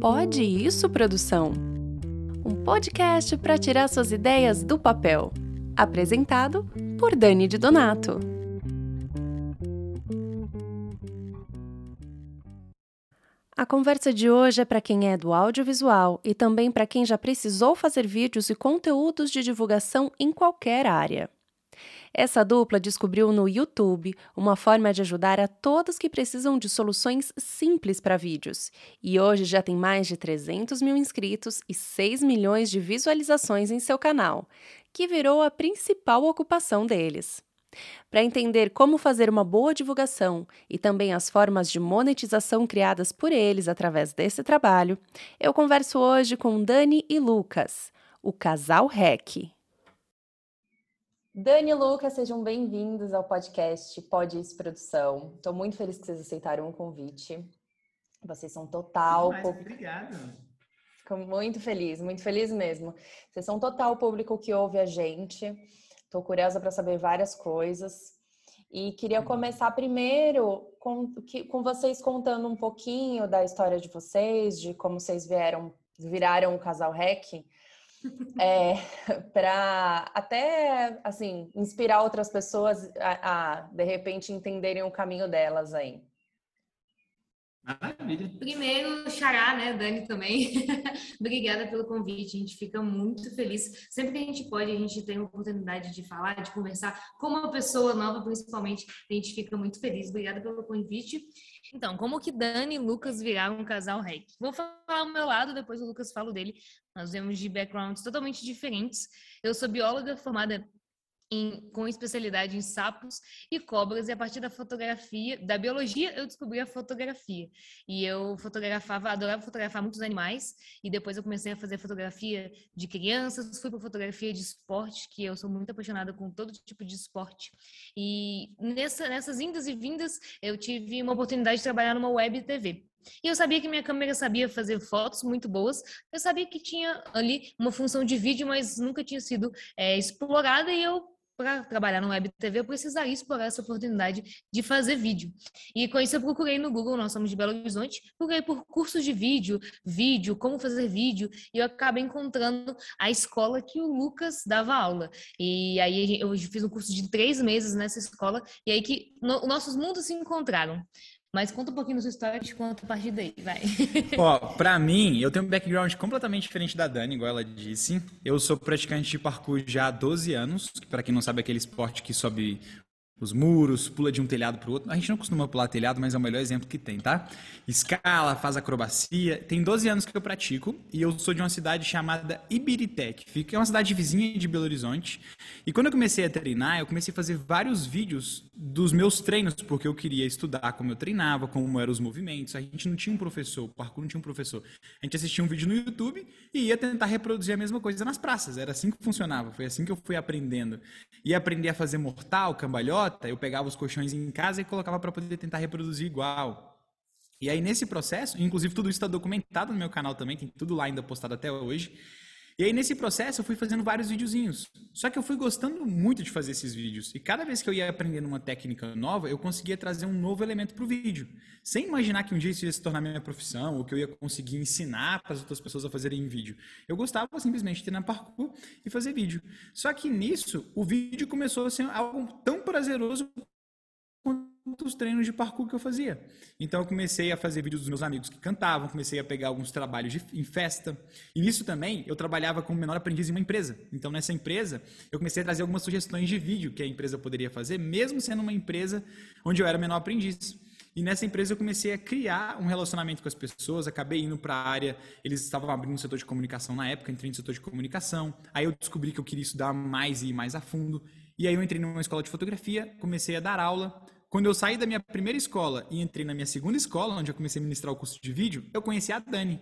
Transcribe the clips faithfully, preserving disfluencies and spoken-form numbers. Pode isso, produção? Um podcast para tirar suas ideias do papel. Apresentado por Dani de Donato. A conversa de hoje é para quem é do audiovisual e também para quem já precisou fazer vídeos e conteúdos de divulgação em qualquer área. Essa dupla descobriu no YouTube uma forma de ajudar a todos que precisam de soluções simples para vídeos. E hoje já tem mais de trezentos mil inscritos e seis milhões de visualizações em seu canal, que virou a principal ocupação deles. Para entender como fazer uma boa divulgação e também as formas de monetização criadas por eles através desse trabalho, eu converso hoje com Dani e Lucas, o Casal Rec. Dani e Lucas, sejam bem-vindos ao podcast Pode Isso Produção. Estou muito feliz que vocês aceitaram o convite. Vocês são total... Demais, público... Obrigada. Fico muito feliz, muito feliz mesmo. Vocês são total público que ouve a gente. Estou curiosa para saber várias coisas. E queria começar primeiro com, com vocês contando um pouquinho da história de vocês, de como vocês vieram, viraram o Casal Rec. É, para até, assim, inspirar outras pessoas a, a, de repente, entenderem o caminho delas aí. Maravilha. Primeiro, xará, né, Dani também. Obrigada pelo convite, a gente fica muito feliz. Sempre que a gente pode, a gente tem a oportunidade de falar, de conversar com uma pessoa nova, principalmente, a gente fica muito feliz. Obrigada pelo convite. Então, como que Dani e Lucas viraram um Casal Rec? Vou falar o meu lado, depois o Lucas fala o dele. Nós viemos de backgrounds totalmente diferentes. Eu sou bióloga formada em, com especialidade em sapos e cobras, e a partir da fotografia, da biologia, eu descobri a fotografia. E eu fotografava, adorava fotografar muitos animais, e depois eu comecei a fazer fotografia de crianças, fui para fotografia de esporte, que eu sou muito apaixonada com todo tipo de esporte. E nessa, nessas indas e vindas, eu tive uma oportunidade de trabalhar numa web T V. E eu sabia que minha câmera sabia fazer fotos muito boas, eu sabia que tinha ali uma função de vídeo, mas nunca tinha sido é, explorada, e eu, para trabalhar no Web T V, eu precisaria explorar essa oportunidade de fazer vídeo. E com isso eu procurei no Google, nós somos de Belo Horizonte, procurei por cursos de vídeo, vídeo, como fazer vídeo, e eu acabei encontrando a escola que o Lucas dava aula. E aí eu fiz um curso de três meses nessa escola, e aí que no, nossos mundos se encontraram. Mas conta um pouquinho da sua história, eu te conto a partir daí, vai. Ó, pra mim, eu tenho um background completamente diferente da Dani, igual ela disse. Eu sou praticante de parkour já há doze anos, que pra quem não sabe é aquele esporte que sobe os muros, pula de um telhado pro outro. A gente não costuma pular telhado, mas é o melhor exemplo que tem, tá? Escala, faz acrobacia. Tem doze anos que eu pratico e eu sou de uma cidade chamada Ibiritec. Fica é uma cidade vizinha de Belo Horizonte. E quando eu comecei a treinar, eu comecei a fazer vários vídeos dos meus treinos, porque eu queria estudar como eu treinava, como eram os movimentos. A gente não tinha um professor, o parkour não tinha um professor. A gente assistia um vídeo no YouTube e ia tentar reproduzir a mesma coisa nas praças. Era assim que funcionava, foi assim que eu fui aprendendo. E aprender a fazer mortal, cambalhota, eu pegava os colchões em casa e colocava para poder tentar reproduzir igual. E aí nesse processo, inclusive tudo isso está documentado no meu canal também, tem tudo lá ainda postado até hoje. E aí, nesse processo, eu fui fazendo vários videozinhos. Só que eu fui gostando muito de fazer esses vídeos. E cada vez que eu ia aprendendo uma técnica nova, eu conseguia trazer um novo elemento para o vídeo. Sem imaginar que um dia isso ia se tornar minha profissão, ou que eu ia conseguir ensinar para as outras pessoas a fazerem vídeo. Eu gostava simplesmente de treinar parkour e fazer vídeo. Só que nisso, o vídeo começou a ser algo tão prazeroso os treinos de parkour que eu fazia. Então eu comecei a fazer vídeos dos meus amigos que cantavam, comecei a pegar alguns trabalhos de, em festa, e nisso também eu trabalhava como menor aprendiz em uma empresa. Então nessa empresa eu comecei a trazer algumas sugestões de vídeo que a empresa poderia fazer, mesmo sendo uma empresa onde eu era menor aprendiz. E nessa empresa eu comecei a criar um relacionamento com as pessoas, acabei indo para a área, eles estavam abrindo o setor de comunicação na época, entrei no setor de comunicação, aí eu descobri que eu queria estudar mais e ir mais a fundo, e aí eu entrei numa escola de fotografia, comecei a dar aula. Quando eu saí da minha primeira escola e entrei na minha segunda escola, onde eu comecei a ministrar o curso de vídeo, eu conheci a Dani.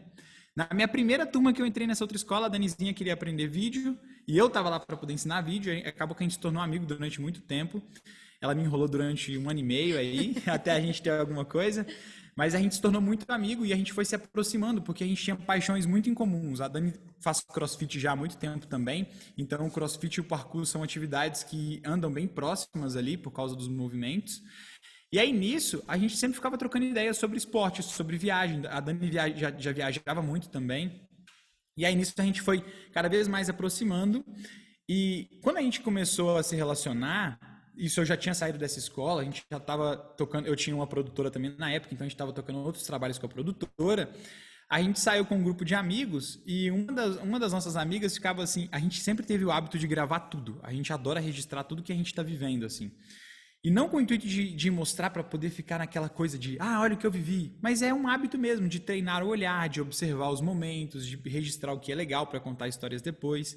Na minha primeira turma que eu entrei nessa outra escola, a Danizinha queria aprender vídeo, e eu estava lá para poder ensinar vídeo, e acabou que a gente se tornou amigo durante muito tempo. Ela me enrolou durante um ano e meio aí, até a gente ter alguma coisa, mas a gente se tornou muito amigo e a gente foi se aproximando, porque a gente tinha paixões muito em comuns. A Dani faz crossfit já há muito tempo também, então o crossfit e o parkour são atividades que andam bem próximas ali, por causa dos movimentos. E aí, nisso, a gente sempre ficava trocando ideias sobre esporte, sobre viagem. A Dani já, já viajava muito também. E aí, nisso, a gente foi cada vez mais aproximando. E quando a gente começou a se relacionar, isso eu já tinha saído dessa escola, a gente já estava tocando... Eu tinha uma produtora também na época, então a gente estava tocando outros trabalhos com a produtora. A gente saiu com um grupo de amigos e uma das, uma das nossas amigas ficava assim... A gente sempre teve o hábito de gravar tudo. A gente adora registrar tudo que a gente está vivendo, assim. E não com o intuito de, de mostrar para poder ficar naquela coisa de... Ah, olha o que eu vivi. Mas é um hábito mesmo de treinar o olhar, de observar os momentos, de registrar o que é legal para contar histórias depois.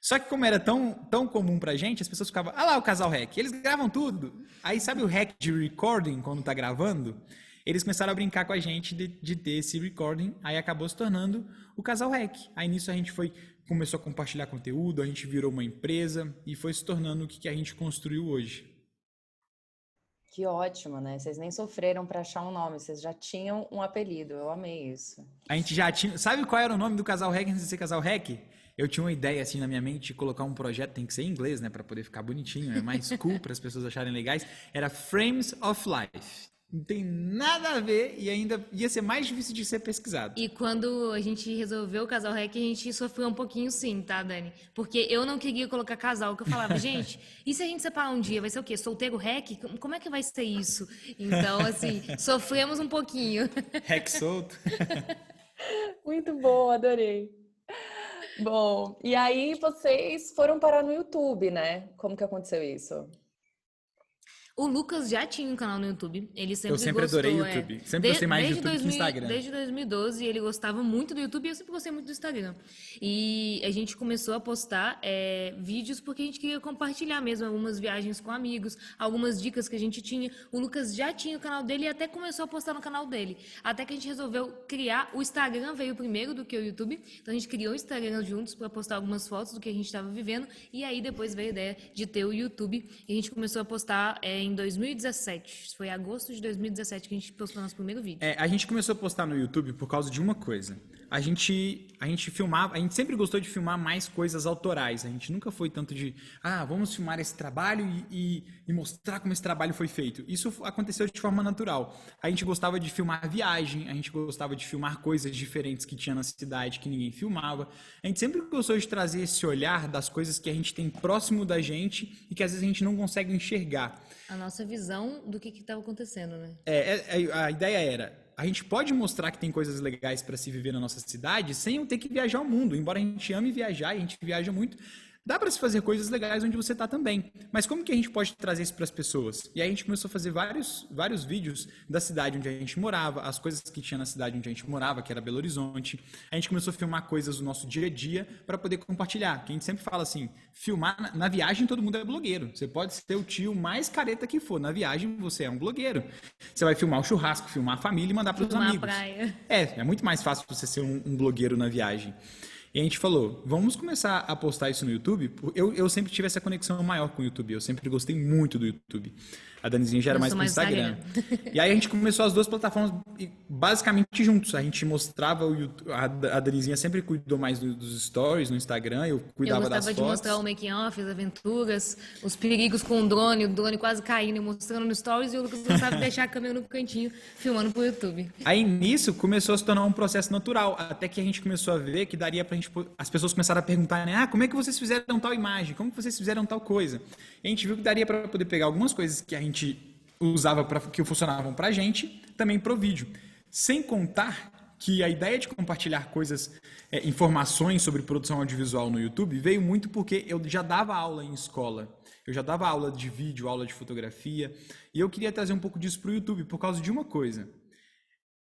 Só que como era tão, tão comum pra gente, as pessoas ficavam... Ah lá, o Casal Rec, eles gravam tudo. Aí sabe o hack de recording, quando tá gravando? Eles começaram a brincar com a gente de, de ter esse recording, aí acabou se tornando o Casal Rec. Aí nisso a gente foi, começou a compartilhar conteúdo, a gente virou uma empresa e foi se tornando o que, que a gente construiu hoje. Que ótimo, né? Vocês nem sofreram para achar um nome, vocês já tinham um apelido, eu amei isso. A gente já tinha... Sabe qual era o nome do Casal Rec antes de ser Casal Rec? Eu tinha uma ideia, assim, na minha mente, de colocar um projeto, tem que ser em inglês, né? Pra poder ficar bonitinho, é mais cool, para as pessoas acharem legais. Era Frames of Life. Não tem nada a ver e ainda ia ser mais difícil de ser pesquisado. E quando a gente resolveu o Casal Rec, a gente sofreu um pouquinho sim, tá, Dani? Porque eu não queria colocar casal, que eu falava, gente, e se a gente separar um dia? Vai ser o quê? Solteiro Rec? Como é que vai ser isso? Então, assim, sofremos um pouquinho. Rec solto. Muito bom, adorei. Bom, e aí vocês foram parar no YouTube, né? Como que aconteceu isso? O Lucas já tinha um canal no YouTube. Ele sempre gostou. Eu sempre gostou, adorei o é. YouTube. Sempre de, gostei mais do YouTube dois mil, que do Instagram. Desde dois mil e doze, ele gostava muito do YouTube e eu sempre gostei muito do Instagram. E a gente começou a postar é, vídeos porque a gente queria compartilhar mesmo algumas viagens com amigos, algumas dicas que a gente tinha. O Lucas já tinha o canal dele e até começou a postar no canal dele. Até que a gente resolveu criar. O Instagram veio primeiro do que o YouTube. Então a gente criou o Instagram juntos para postar algumas fotos do que a gente estava vivendo. E aí depois veio a ideia de ter o YouTube. E a gente começou a postar... É, em dois mil e dezessete, foi agosto de dois mil e dezessete que a gente postou nosso primeiro vídeo. É, a gente começou a postar no YouTube por causa de uma coisa. A gente, a gente filmava, a gente sempre gostou de filmar mais coisas autorais. A gente nunca foi tanto de, ah, vamos filmar esse trabalho e, e, e mostrar como esse trabalho foi feito. Isso aconteceu de forma natural. A gente gostava de filmar viagem, a gente gostava de filmar coisas diferentes que tinha na cidade que ninguém filmava. A gente sempre gostou de trazer esse olhar das coisas que a gente tem próximo da gente e que às vezes a gente não consegue enxergar. A nossa visão do que estava acontecendo, né? É, a ideia era, a gente pode mostrar que tem coisas legais para se viver na nossa cidade sem eu ter que viajar ao mundo. Embora a gente ame viajar e a gente viaja muito, dá para se fazer coisas legais onde você está também. Mas como que a gente pode trazer isso para as pessoas? E aí a gente começou a fazer vários, vários vídeos da cidade onde a gente morava, as coisas que tinha na cidade onde a gente morava, que era Belo Horizonte. A gente começou a filmar coisas do nosso dia a dia para poder compartilhar. Porque a gente sempre fala assim, filmar na, na viagem todo mundo é blogueiro. Você pode ser o tio mais careta que for. Na viagem você é um blogueiro. Você vai filmar o churrasco, filmar a família e mandar para os amigos. Filmar a praia. É, é muito mais fácil você ser um, um blogueiro na viagem. E a gente falou, vamos começar a postar isso no YouTube? Eu, eu sempre tive essa conexão maior com o YouTube, eu sempre gostei muito do YouTube. A Danizinha já era mais pro Instagram. Instagram. E aí a gente começou as duas plataformas basicamente juntos. A gente mostrava o YouTube, a Danizinha sempre cuidou mais dos stories no Instagram, eu cuidava das fotos. Eu gostava de mostrar o making of, as aventuras, os perigos com o drone, o drone quase caindo, eu mostrando no stories e o Lucas gostava de deixar a câmera no cantinho, filmando pro YouTube. Aí nisso começou a se tornar um processo natural, até que a gente começou a ver que daria pra gente... As pessoas começaram a perguntar, né? Ah, como é que vocês fizeram tal imagem? Como que vocês fizeram tal coisa? E a gente viu que daria para poder pegar algumas coisas que a gente usava, pra, que funcionavam para a gente, também para o vídeo. Sem contar que a ideia de compartilhar coisas, é, informações sobre produção audiovisual no YouTube veio muito porque eu já dava aula em escola. Eu já dava aula de vídeo, aula de fotografia. E eu queria trazer um pouco disso para o YouTube por causa de uma coisa.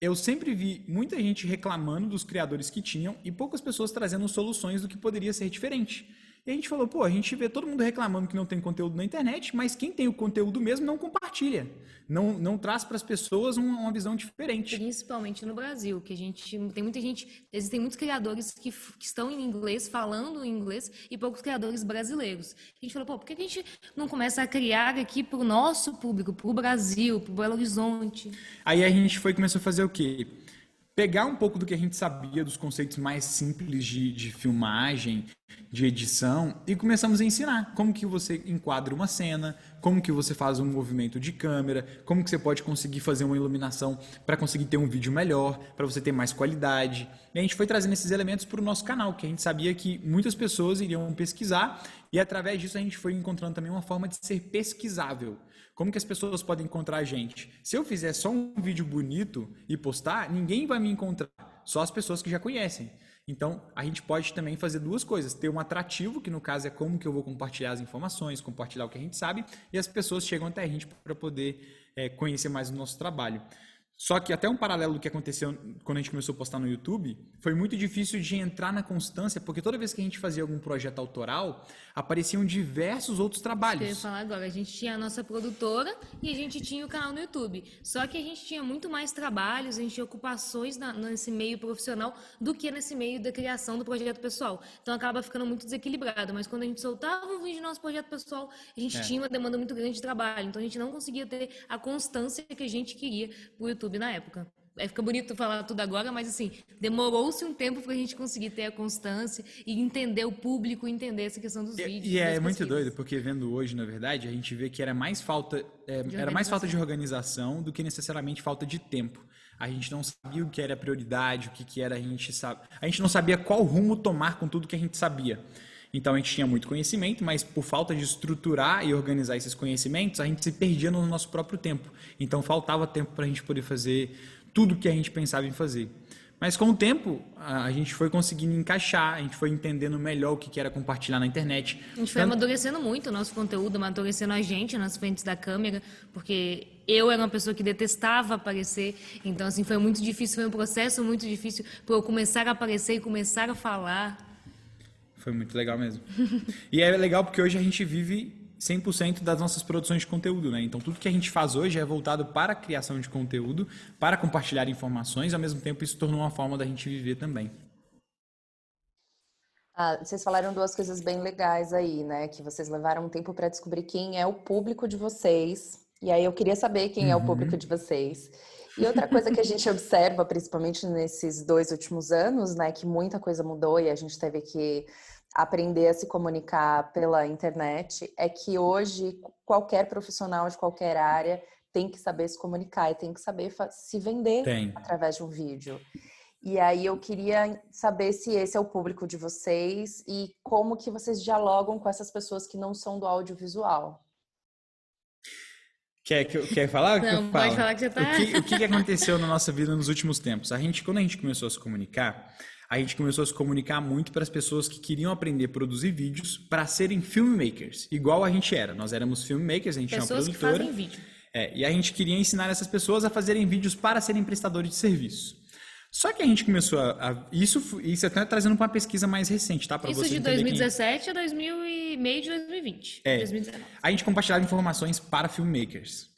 Eu sempre vi muita gente reclamando dos criadores que tinham e poucas pessoas trazendo soluções do que poderia ser diferente. E a gente falou, pô, a gente vê todo mundo reclamando que não tem conteúdo na internet, mas quem tem o conteúdo mesmo não compartilha. Não, não traz para as pessoas uma, uma visão diferente. Principalmente no Brasil, que a gente tem muita gente, existem muitos criadores que, que estão em inglês, falando em inglês, e poucos criadores brasileiros. A gente falou, pô, por que a gente não começa a criar aqui para o nosso público, para o Brasil, para o Belo Horizonte? Aí a gente foi começou a fazer o quê? Pegar um pouco do que a gente sabia, dos conceitos mais simples de, de filmagem, de edição e começamos a ensinar como que você enquadra uma cena, como que você faz um movimento de câmera, como que você pode conseguir fazer uma iluminação para conseguir ter um vídeo melhor, para você ter mais qualidade. E a gente foi trazendo esses elementos para o nosso canal, que a gente sabia que muitas pessoas iriam pesquisar e através disso a gente foi encontrando também uma forma de ser pesquisável. Como que as pessoas podem encontrar a gente? Se eu fizer só um vídeo bonito e postar, ninguém vai me encontrar, só as pessoas que já conhecem. Então, a gente pode também fazer duas coisas. Ter um atrativo, que no caso é como que eu vou compartilhar as informações, compartilhar o que a gente sabe, e as pessoas chegam até a gente para poder é, conhecer mais o nosso trabalho. Só que até um paralelo do que aconteceu quando a gente começou a postar no YouTube, foi muito difícil de entrar na constância, porque toda vez que a gente fazia algum projeto autoral, apareciam diversos outros trabalhos. Eu ia falar agora, a gente tinha a nossa produtora e a gente tinha o canal no YouTube. Só que a gente tinha muito mais trabalhos, a gente tinha ocupações na, nesse meio profissional do que nesse meio da criação do projeto pessoal. Então acaba ficando muito desequilibrado, mas quando a gente soltava um vídeo do nosso projeto pessoal, a gente é. tinha uma demanda muito grande de trabalho, então a gente não conseguia ter a constância que a gente queria pro YouTube na época. Aí fica bonito falar tudo agora, mas assim, demorou-se um tempo para a gente conseguir ter a constância e entender o público, entender essa questão dos vídeos. E é muito doido, porque vendo hoje, na verdade, a gente vê que era mais falta, é, era mais falta de organização do que necessariamente falta de tempo. A gente não sabia o que era prioridade, o que, que era a gente sabe. A gente não sabia qual rumo tomar com tudo que a gente sabia. Então a gente tinha muito conhecimento, mas por falta de estruturar e organizar esses conhecimentos, a gente se perdia no nosso próprio tempo. Então faltava tempo para a gente poder fazer tudo que a gente pensava em fazer. Mas com o tempo, a gente foi conseguindo encaixar, a gente foi entendendo melhor o que era compartilhar na internet. A gente foi então... amadurecendo muito o nosso conteúdo, amadurecendo a gente nas frentes da câmera, porque eu era uma pessoa que detestava aparecer, então assim, foi muito difícil, foi um processo muito difícil para eu começar a aparecer e começar a falar. Foi muito legal mesmo. E é legal porque hoje a gente vive cem por cento das nossas produções de conteúdo, né? Então tudo que a gente faz hoje é voltado para a criação de conteúdo, para compartilhar informações, ao mesmo tempo isso tornou uma forma da gente viver também. Ah, vocês falaram duas coisas bem legais aí, né? Que vocês levaram um tempo para descobrir quem é o público de vocês. E aí eu queria saber quem uhum. é o público de vocês. E outra coisa que a gente observa, principalmente nesses dois últimos anos, né? Que muita coisa mudou e a gente teve que aprender a se comunicar pela internet, é que hoje qualquer profissional de qualquer área tem que saber se comunicar e tem que saber se vender tem. através de um vídeo. E aí eu queria saber se esse é o público de vocês e como que vocês dialogam com essas pessoas que não são do audiovisual. Quer, quer falar? Não, que eu pode falar que já tá... O que, o que aconteceu na nossa vida nos últimos tempos? A gente, quando a gente começou a se comunicar... A gente começou a se comunicar muito para as pessoas que queriam aprender a produzir vídeos para serem filmmakers, igual a gente era. Nós éramos filmmakers, a gente tinha uma produtora. Pessoas que fazem vídeo. É, e a gente queria ensinar essas pessoas a fazerem vídeos para serem prestadores de serviço. Só que a gente começou a... a isso, isso até trazendo para uma pesquisa mais recente, tá? Pra isso você de dois mil e dezessete quem... a dois mil e meio de dois mil e vinte. É, dois mil e dezenove. A gente compartilhava informações para filmmakers.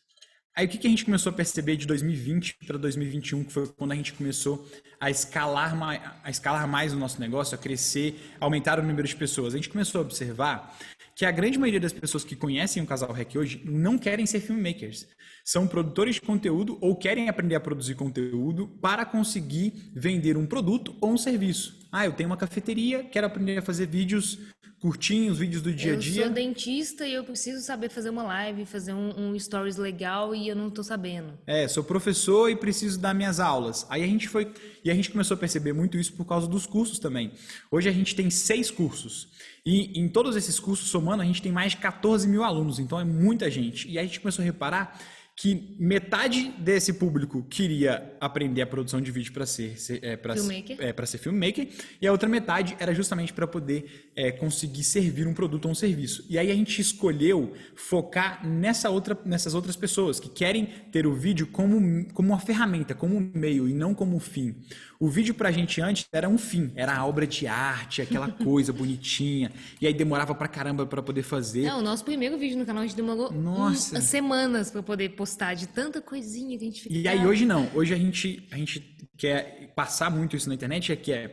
Aí o que, que a gente começou a perceber de dois mil e vinte para dois mil e vinte e um, que foi quando a gente começou a escalar, mais, a escalar mais o nosso negócio, a crescer, aumentar o número de pessoas. A gente começou a observar que a grande maioria das pessoas que conhecem o Casal Rec hoje não querem ser filmmakers. São produtores de conteúdo ou querem aprender a produzir conteúdo para conseguir vender um produto ou um serviço. Ah, eu tenho uma cafeteria, quero aprender a fazer vídeos... curtinhos, vídeos do dia a dia. Eu sou dentista e eu preciso saber fazer uma live, fazer um, um stories legal e eu não tô sabendo. É, sou professor e preciso dar minhas aulas. Aí a gente foi, e a gente começou a perceber muito isso por causa dos cursos também. Hoje a gente tem seis cursos e em todos esses cursos, somando, a gente tem mais de quatorze mil alunos, então é muita gente. E aí a gente começou a reparar que metade desse público queria aprender a produção de vídeo para ser, ser, é, para é, ser filmmaker, e a outra metade era justamente para poder é, conseguir servir um produto ou um serviço. E aí a gente escolheu focar nessa outra, nessas outras pessoas que querem ter o vídeo como, como uma ferramenta, como um meio e não como um fim. O vídeo para a gente antes era um fim, era a obra de arte, aquela coisa bonitinha, e aí demorava pra caramba para poder fazer. Não, o nosso primeiro vídeo no canal a gente demorou Nossa. semanas para poder postar. de tanta coisinha que a gente fica... E aí hoje não, hoje a gente, a gente quer passar muito isso na internet, é que é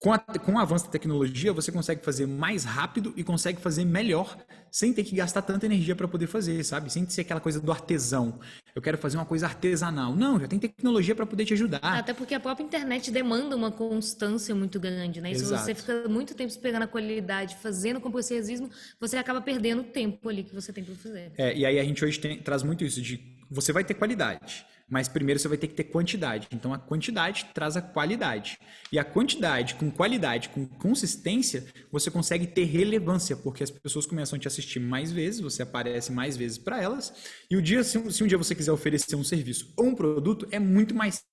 Com, a, com o avanço da tecnologia, você consegue fazer mais rápido e consegue fazer melhor sem ter que gastar tanta energia para poder fazer, sabe? Sem ser aquela coisa do artesão. Eu quero fazer uma coisa artesanal. Não, já tem tecnologia para poder te ajudar. Até porque a própria internet demanda uma constância muito grande, né? E se você fica muito tempo esperando a qualidade, fazendo com preciosismo, você acaba perdendo o tempo ali que você tem para fazer. É, e aí a gente hoje tem, traz muito isso de... Você vai ter qualidade, mas primeiro você vai ter que ter quantidade. Então, a quantidade traz a qualidade. E a quantidade com qualidade, com consistência, você consegue ter relevância, porque as pessoas começam a te assistir mais vezes, você aparece mais vezes para elas. E o dia, se um, se um dia você quiser oferecer um serviço ou um produto, é muito mais fácil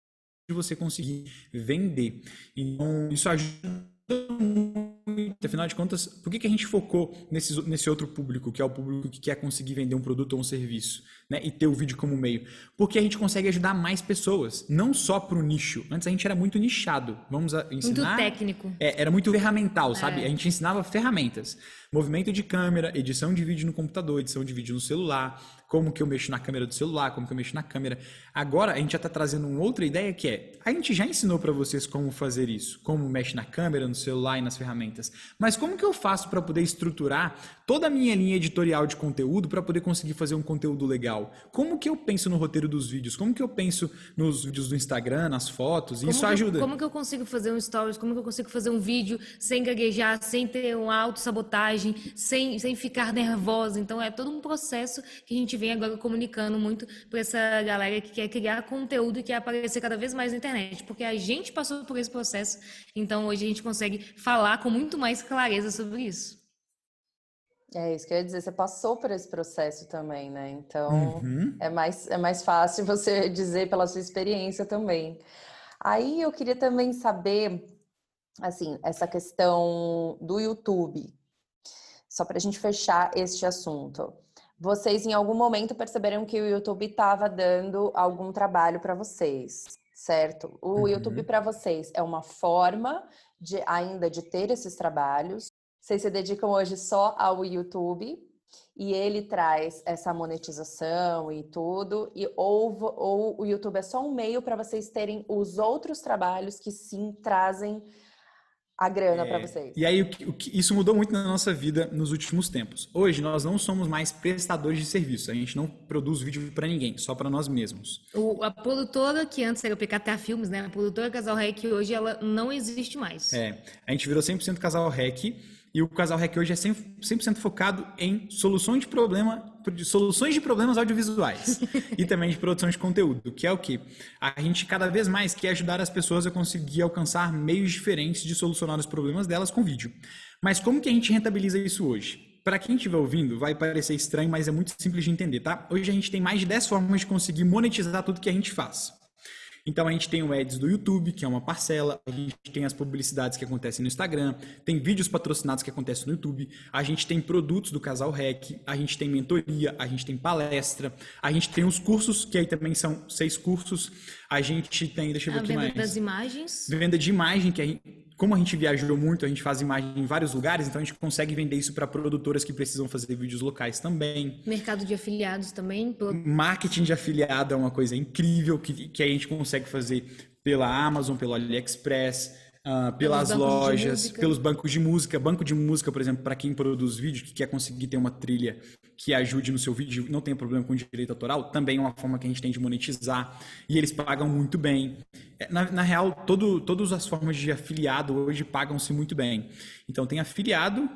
de você conseguir vender. Então, isso ajuda muito. Afinal de contas, por que, que a gente focou nesse, nesse outro público, que é o público que quer conseguir vender um produto ou um serviço, né? E ter o vídeo como meio? Porque a gente consegue ajudar mais pessoas, não só para o nicho. Antes a gente era muito nichado. Vamos ensinar... Muito técnico. É, era muito ferramental, sabe? É. A gente ensinava ferramentas. Movimento de câmera, edição de vídeo no computador, edição de vídeo no celular, como que eu mexo na câmera do celular, como que eu mexo na câmera. Agora, a gente já está trazendo uma outra ideia que é, a gente já ensinou para vocês como fazer isso, como mexe na câmera, no celular e nas ferramentas. Mas como que eu faço para poder estruturar toda a minha linha editorial de conteúdo para poder conseguir fazer um conteúdo legal? Como que eu penso no roteiro dos vídeos? Como que eu penso nos vídeos do Instagram, nas fotos? E isso ajuda. Como que eu consigo fazer um stories? Como que eu consigo fazer um vídeo sem gaguejar, sem ter uma autossabotagem, sem, sem ficar nervosa? Então, é todo um processo que a gente vem agora comunicando muito para essa galera que quer criar conteúdo e quer aparecer cada vez mais na internet, porque a gente passou por esse processo, então hoje a gente consegue falar com muito mais clareza sobre isso. É isso que eu ia dizer, você passou por esse processo também, né? Então, uhum. é, mais, é mais fácil você dizer pela sua experiência também. Aí eu queria também saber, assim, essa questão do YouTube, só para a gente fechar este assunto. Vocês em algum momento perceberam que o YouTube estava dando algum trabalho para vocês, certo? O uhum. YouTube para vocês é uma forma de ainda de ter esses trabalhos. Vocês se dedicam hoje só ao YouTube e ele traz essa monetização e tudo. E ou, ou o YouTube é só um meio para vocês terem os outros trabalhos que sim trazem a grana é, para vocês. E aí, o que, o que, isso mudou muito na nossa vida nos últimos tempos. Hoje, nós não somos mais prestadores de serviço. A gente não produz vídeo para ninguém, só para nós mesmos. O, a produtora que antes era o P K T A Filmes, né? A produtora Casal Rec, hoje ela não existe mais. É, a gente virou cem por cento Casal Rec e o Casal Rec hoje é cem por cento focado em soluções de problema soluções de problemas audiovisuais e também de produção de conteúdo, que é o que a gente cada vez mais quer ajudar as pessoas a conseguir alcançar meios diferentes de solucionar os problemas delas com vídeo. Mas como que a gente rentabiliza isso hoje? Para quem estiver ouvindo, vai parecer estranho, mas é muito simples de entender, tá? Hoje a gente tem mais de dez formas de conseguir monetizar tudo que a gente faz. Então, a gente tem o Ads do YouTube, que é uma parcela, a gente tem as publicidades que acontecem no Instagram, tem vídeos patrocinados que acontecem no YouTube, a gente tem produtos do Casal Rec, a gente tem mentoria, a gente tem palestra, a gente tem os cursos, que aí também são seis cursos, a gente tem, deixa eu ver o que mais. A venda das imagens. Venda de imagem, que a gente... Como a gente viajou muito, a gente faz imagem em vários lugares, então a gente consegue vender isso para produtoras que precisam fazer vídeos locais também. Mercado de afiliados também. Marketing de afiliado é uma coisa incrível que, que a gente consegue fazer pela Amazon, pelo AliExpress, uh, pelas lojas, pelos bancos de música. Banco de música, por exemplo, para quem produz vídeo, que quer conseguir ter uma trilha que ajude no seu vídeo, não tem problema com direito autoral, também é uma forma que a gente tem de monetizar e eles pagam muito bem. Na, na real, todo, todas as formas de afiliado hoje pagam-se muito bem. Então tem afiliado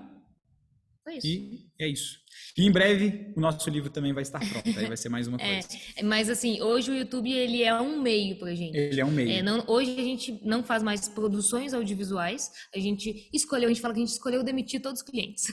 é isso. E é isso. E em breve o nosso livro também vai estar pronto, aí vai ser mais uma coisa. É, mas assim, hoje o YouTube ele é um meio pra gente. Ele é um meio. É, não, hoje a gente não faz mais produções audiovisuais, a gente escolheu, a gente fala que a gente escolheu demitir todos os clientes.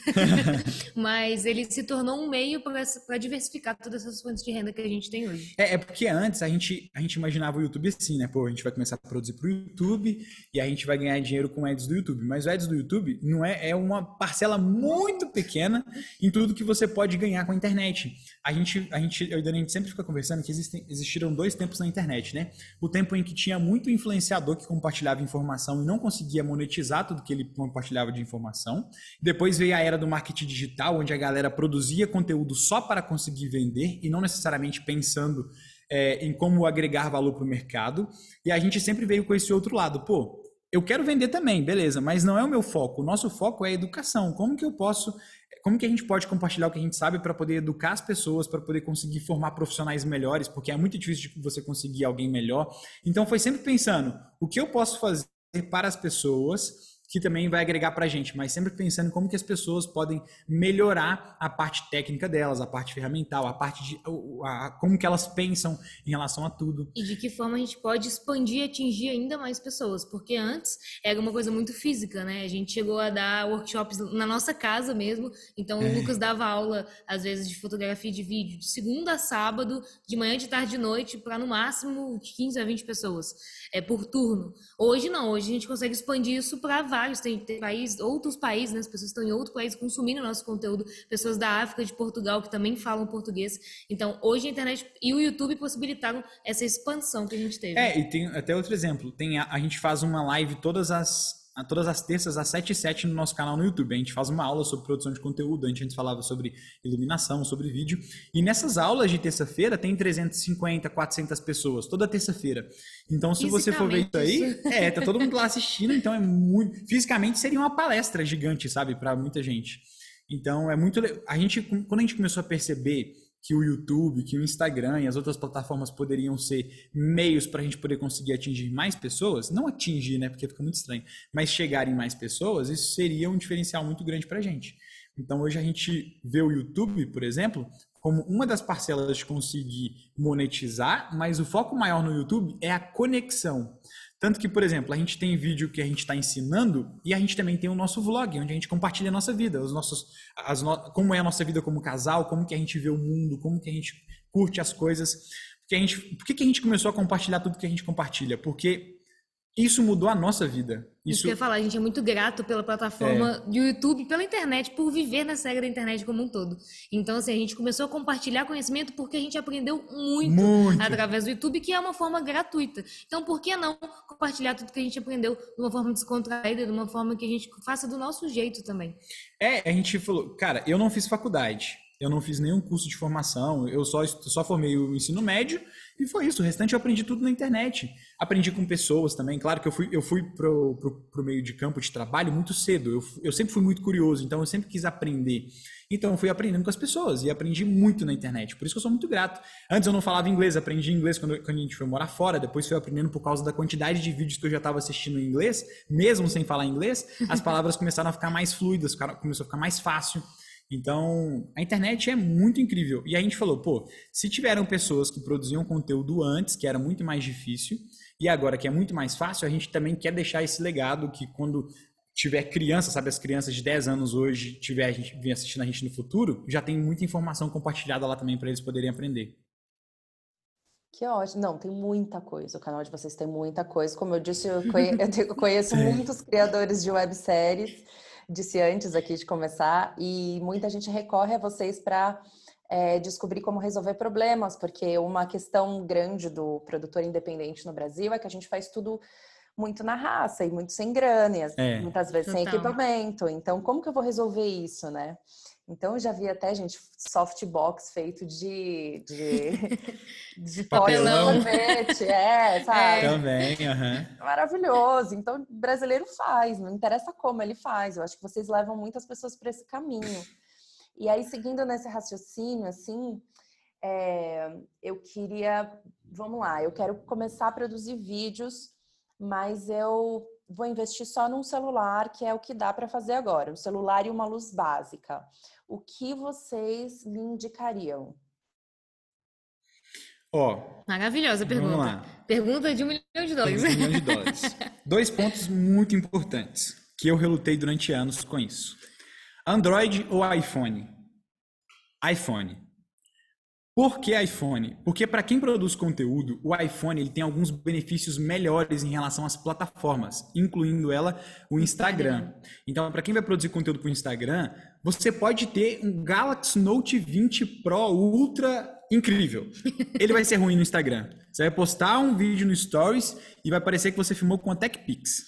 Mas ele se tornou um meio para diversificar todas essas fontes de renda que a gente tem hoje. É, é porque antes a gente, a gente imaginava o YouTube assim, né? Pô, a gente vai começar a produzir pro YouTube e a gente vai ganhar dinheiro com ads do YouTube. Mas o ads do YouTube não é, é uma parcela muito pequena em tudo que você pode ganhar com a internet. A gente, a gente, eu e a Dani, a gente sempre fica conversando que existem, existiram dois tempos na internet, né? O tempo em que tinha muito influenciador que compartilhava informação e não conseguia monetizar tudo que ele compartilhava de informação. Depois veio a era do marketing digital, onde a galera produzia conteúdo só para conseguir vender e não necessariamente pensando é, em como agregar valor para o mercado. E a gente sempre veio com esse outro lado. Pô, eu quero vender também, beleza, mas não é o meu foco. O nosso foco é a educação. Como que eu posso, como que a gente pode compartilhar o que a gente sabe para poder educar as pessoas, para poder conseguir formar profissionais melhores, porque é muito difícil de você conseguir alguém melhor. Então foi sempre pensando, o que eu posso fazer para as pessoas, que também vai agregar para a gente, mas sempre pensando como que as pessoas podem melhorar a parte técnica delas, a parte ferramental, a parte de a, a, como que elas pensam em relação a tudo. E de que forma a gente pode expandir e atingir ainda mais pessoas, porque antes era uma coisa muito física, né? A gente chegou a dar workshops na nossa casa mesmo, então é. o Lucas dava aula, às vezes, de fotografia e de vídeo, de segunda a sábado, de manhã, de tarde e de noite, para no máximo de quinze a vinte pessoas, é, por turno. Hoje não, hoje a gente consegue expandir isso para vários, tem, tem país, outros países, né? As pessoas estão em outro país consumindo o nosso conteúdo, pessoas da África, de Portugal, que também falam português. Então, hoje a internet e o YouTube possibilitaram essa expansão que a gente teve. É, e tem até outro exemplo. Tem a, a gente faz uma live todas as, a, todas as terças às sete e sete no nosso canal no YouTube. A gente faz uma aula sobre produção de conteúdo, a gente antes falava sobre iluminação, sobre vídeo. E nessas aulas de terça-feira tem trezentas e cinquenta, quatrocentas pessoas, toda terça-feira. Então, se você for ver isso aí, isso. é, tá todo mundo lá assistindo, então é muito... Fisicamente seria uma palestra gigante, sabe, para muita gente. Então, é muito... A gente, quando a gente começou a perceber que o YouTube, que o Instagram e as outras plataformas poderiam ser meios para a gente poder conseguir atingir mais pessoas, não atingir, né, porque fica muito estranho, mas chegar em mais pessoas, isso seria um diferencial muito grande para a gente. Então, hoje a gente vê o YouTube, por exemplo, como uma das parcelas de conseguir monetizar, mas o foco maior no YouTube é a conexão. Tanto que, por exemplo, a gente tem vídeo que a gente está ensinando e a gente também tem o nosso vlog, onde a gente compartilha a nossa vida, os nossos, as no... como é a nossa vida como casal, como que a gente vê o mundo, como que a gente curte as coisas. Porque a gente... Por que que a gente começou a compartilhar tudo que a gente compartilha? Porque... isso mudou a nossa vida. Isso, isso que eu ia falar, a gente é muito grato pela plataforma é. do YouTube, pela internet, por viver na regra da internet como um todo. Então, assim, a gente começou a compartilhar conhecimento porque a gente aprendeu muito, muito através do YouTube, que é uma forma gratuita. Então, por que não compartilhar tudo que a gente aprendeu de uma forma descontraída, de uma forma que a gente faça do nosso jeito também? É, a gente falou, cara, eu não fiz faculdade. Eu não fiz nenhum curso de formação, eu só, só formei o ensino médio e foi isso. O restante eu aprendi tudo na internet. Aprendi com pessoas também. Claro que eu fui, eu fui pro, pro, pro meio de campo de trabalho muito cedo. Eu, eu sempre fui muito curioso, então eu sempre quis aprender. Então eu fui aprendendo com as pessoas e aprendi muito na internet. Por isso que eu sou muito grato. Antes eu não falava inglês, aprendi inglês quando, quando a gente foi morar fora. Depois fui aprendendo por causa da quantidade de vídeos que eu já estava assistindo em inglês. Mesmo sem falar inglês, as palavras começaram a ficar mais fluidas, começou a ficar mais fácil. Então, a internet é muito incrível. E a gente falou, pô, se tiveram pessoas que produziam conteúdo antes, que era muito mais difícil, e agora que é muito mais fácil, a gente também quer deixar esse legado que quando tiver criança, sabe, as crianças de dez anos hoje, tiver a gente vir assistindo a gente no futuro, já tem muita informação compartilhada lá também para eles poderem aprender. Que ótimo. Não, tem muita coisa. O canal de vocês tem muita coisa. Como eu disse, eu conheço, eu conheço muitos criadores de webséries. Disse antes aqui de começar, e muita gente recorre a vocês para é, descobrir como resolver problemas, porque uma questão grande do produtor independente no Brasil é que a gente faz tudo muito na raça e muito sem grana, e é. muitas vezes então, sem equipamento. Então, como que eu vou resolver isso, né? Então, eu já vi até, gente, softbox feito de... de, de papelão. Sorvete, é, sabe? É. Também, aham. Uhum. Maravilhoso. Então, o brasileiro faz, não interessa como ele faz. Eu acho que vocês levam muitas pessoas para esse caminho. E aí, seguindo nesse raciocínio, assim, é, eu queria... Vamos lá, eu quero começar a produzir vídeos, mas eu vou investir só num celular, que é o que dá para fazer agora. Um celular e uma luz básica. O que vocês me indicariam? Ó, maravilhosa pergunta. Vamos lá. Pergunta de um milhão de dólares. Um milhão de dólares. Dois pontos muito importantes, que eu relutei durante anos com isso. Android ou iPhone? iPhone. Por que iPhone? Porque para quem produz conteúdo, o iPhone ele tem alguns benefícios melhores em relação às plataformas, incluindo ela o Instagram. Então, para quem vai produzir conteúdo para o Instagram, você pode ter um Galaxy Note vinte Pro Ultra incrível. Ele vai ser ruim no Instagram. Você vai postar um vídeo no Stories e vai parecer que você filmou com a TechPix.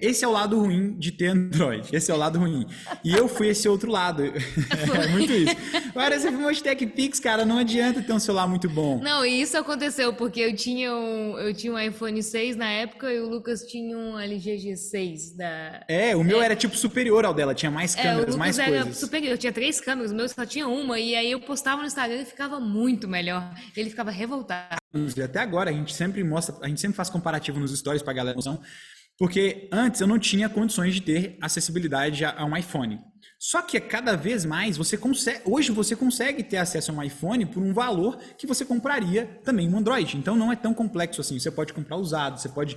Esse é o lado ruim de ter Android. Esse é o lado ruim. E eu fui esse outro lado. É muito isso. Agora, você filmou de TechPix, cara, não adianta ter um celular muito bom. Não, e isso aconteceu porque eu tinha um, eu tinha um iPhone seis na época e o Lucas tinha um L G G seis. Da... É, o meu é. Era tipo superior ao dela, tinha mais câmeras, é, o Lucas mais era coisas. Superior. Eu tinha três câmeras, o meu só tinha uma. E aí eu postava no Instagram e ficava muito melhor. Ele ficava revoltado. Até agora, a gente sempre mostra, a gente sempre faz comparativo nos stories pra galera noção. Porque antes eu não tinha condições de ter acessibilidade a um iPhone. Só que cada vez mais, você consegue, hoje você consegue ter acesso a um iPhone por um valor que você compraria também um Android. Então não é tão complexo assim, você pode comprar usado, você pode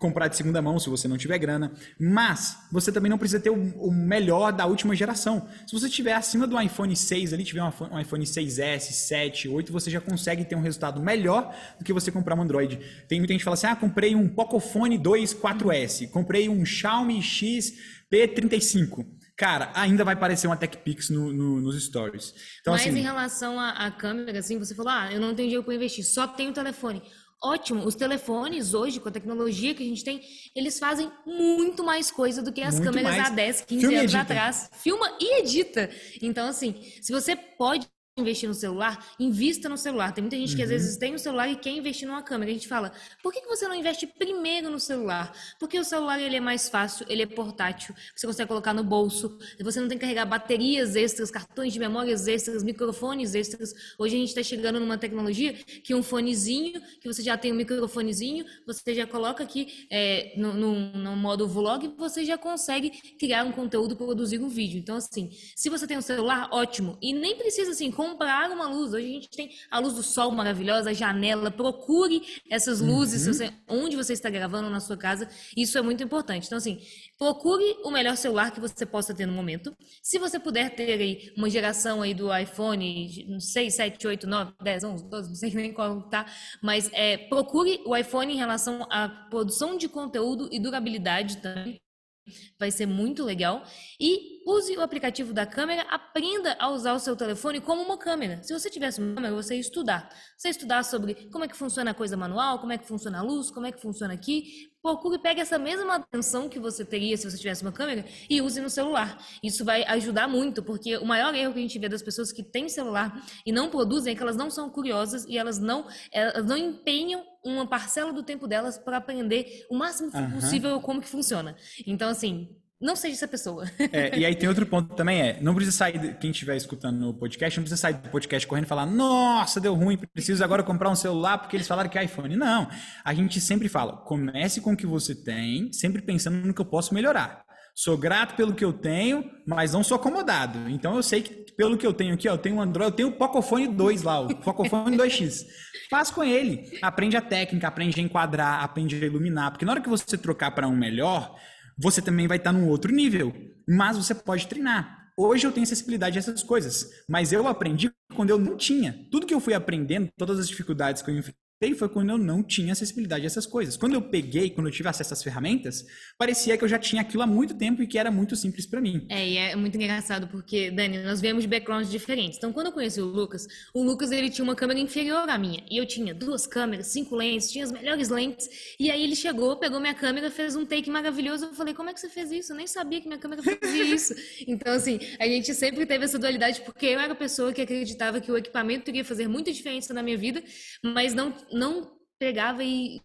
comprar de segunda mão se você não tiver grana. Mas você também não precisa ter o, o melhor da última geração. Se você tiver acima do iPhone seis, ali tiver um iPhone seis S, sete, oito, você já consegue ter um resultado melhor do que você comprar um Android. Tem muita gente que fala assim, ah, comprei um Pocophone dois quatro S, comprei um Xiaomi X P trinta e cinco. Cara, ainda vai aparecer uma TechPix no, no, nos stories. Então, mas assim, em relação à câmera, assim, você falou, ah, eu não tenho dinheiro para investir, só tenho o telefone. Ótimo, os telefones hoje, com a tecnologia que a gente tem, eles fazem muito mais coisa do que as muito câmeras mais. Há dez, quinze anos atrás. Filma e edita. Então, assim, se você pode investir no celular, invista no celular. Tem muita gente uhum. que às vezes tem um celular e quer investir numa câmera. A gente fala, por que você não investe primeiro no celular? Porque o celular ele é mais fácil, ele é portátil, você consegue colocar no bolso, você não tem que carregar baterias extras, cartões de memórias extras, microfones extras. Hoje a gente está chegando numa tecnologia que um fonezinho, que você já tem um microfonezinho, você já coloca aqui é, no, no, no modo vlog e você já consegue criar um conteúdo, produzir um vídeo. Então assim, se você tem um celular, ótimo. E nem precisa assim, comprar uma luz. Hoje a gente tem a luz do sol maravilhosa, a janela. Procure essas luzes, uhum. se você, onde você está gravando na sua casa. Isso é muito importante. Então, assim, procure o melhor celular que você possa ter no momento. Se você puder ter aí uma geração aí do iPhone seis, sete, oito, nove, dez, onze, doze, não sei nem qual tá, mas é, procure o iPhone em relação à produção de conteúdo e durabilidade também. Vai ser muito legal. E use o aplicativo da câmera, aprenda a usar o seu telefone como uma câmera. Se você tivesse uma câmera, você ia estudar. Você ia estudar sobre como é que funciona a coisa manual, como é que funciona a luz, como é que funciona aqui. Procure e pegue essa mesma atenção que você teria se você tivesse uma câmera e use no celular. Isso vai ajudar muito, porque o maior erro que a gente vê das pessoas que têm celular e não produzem é que elas não são curiosas e elas não, elas não empenham uma parcela do tempo delas para aprender o máximo uhum. possível como que funciona. Então, assim, não seja essa pessoa. É, e aí tem outro ponto também, é, não precisa sair, quem estiver escutando o podcast, não precisa sair do podcast correndo e falar, nossa, deu ruim, preciso agora comprar um celular porque eles falaram que é iPhone. Não, a gente sempre fala, comece com o que você tem, sempre pensando no que eu posso melhorar. Sou grato pelo que eu tenho, mas não sou acomodado. Então eu sei que pelo que eu tenho aqui, ó, eu tenho um Android, eu tenho o Pocophone dois lá, o Pocophone dois X. Faz com ele, aprende a técnica, aprende a enquadrar, aprende a iluminar, porque na hora que você trocar para um melhor, você também vai estar num outro nível, mas você pode treinar. Hoje eu tenho acessibilidade a essas coisas, mas eu aprendi quando eu não tinha. Tudo que eu fui aprendendo, todas as dificuldades que eu enfrentei, foi quando eu não tinha acessibilidade a essas coisas. Quando eu peguei, quando eu tive acesso às ferramentas, parecia que eu já tinha aquilo há muito tempo e que era muito simples para mim. É, e é muito engraçado porque, Dani, nós viemos de backgrounds diferentes. Então, quando eu conheci o Lucas, o Lucas ele tinha uma câmera inferior à minha. E eu tinha duas câmeras, cinco lentes, tinha as melhores lentes. E aí ele chegou, pegou minha câmera, fez um take maravilhoso. Eu falei, como é que você fez isso? Eu nem sabia que minha câmera fazia isso. Então, assim, a gente sempre teve essa dualidade porque eu era a pessoa que acreditava que o equipamento iria fazer muita diferença na minha vida, mas não não pegava e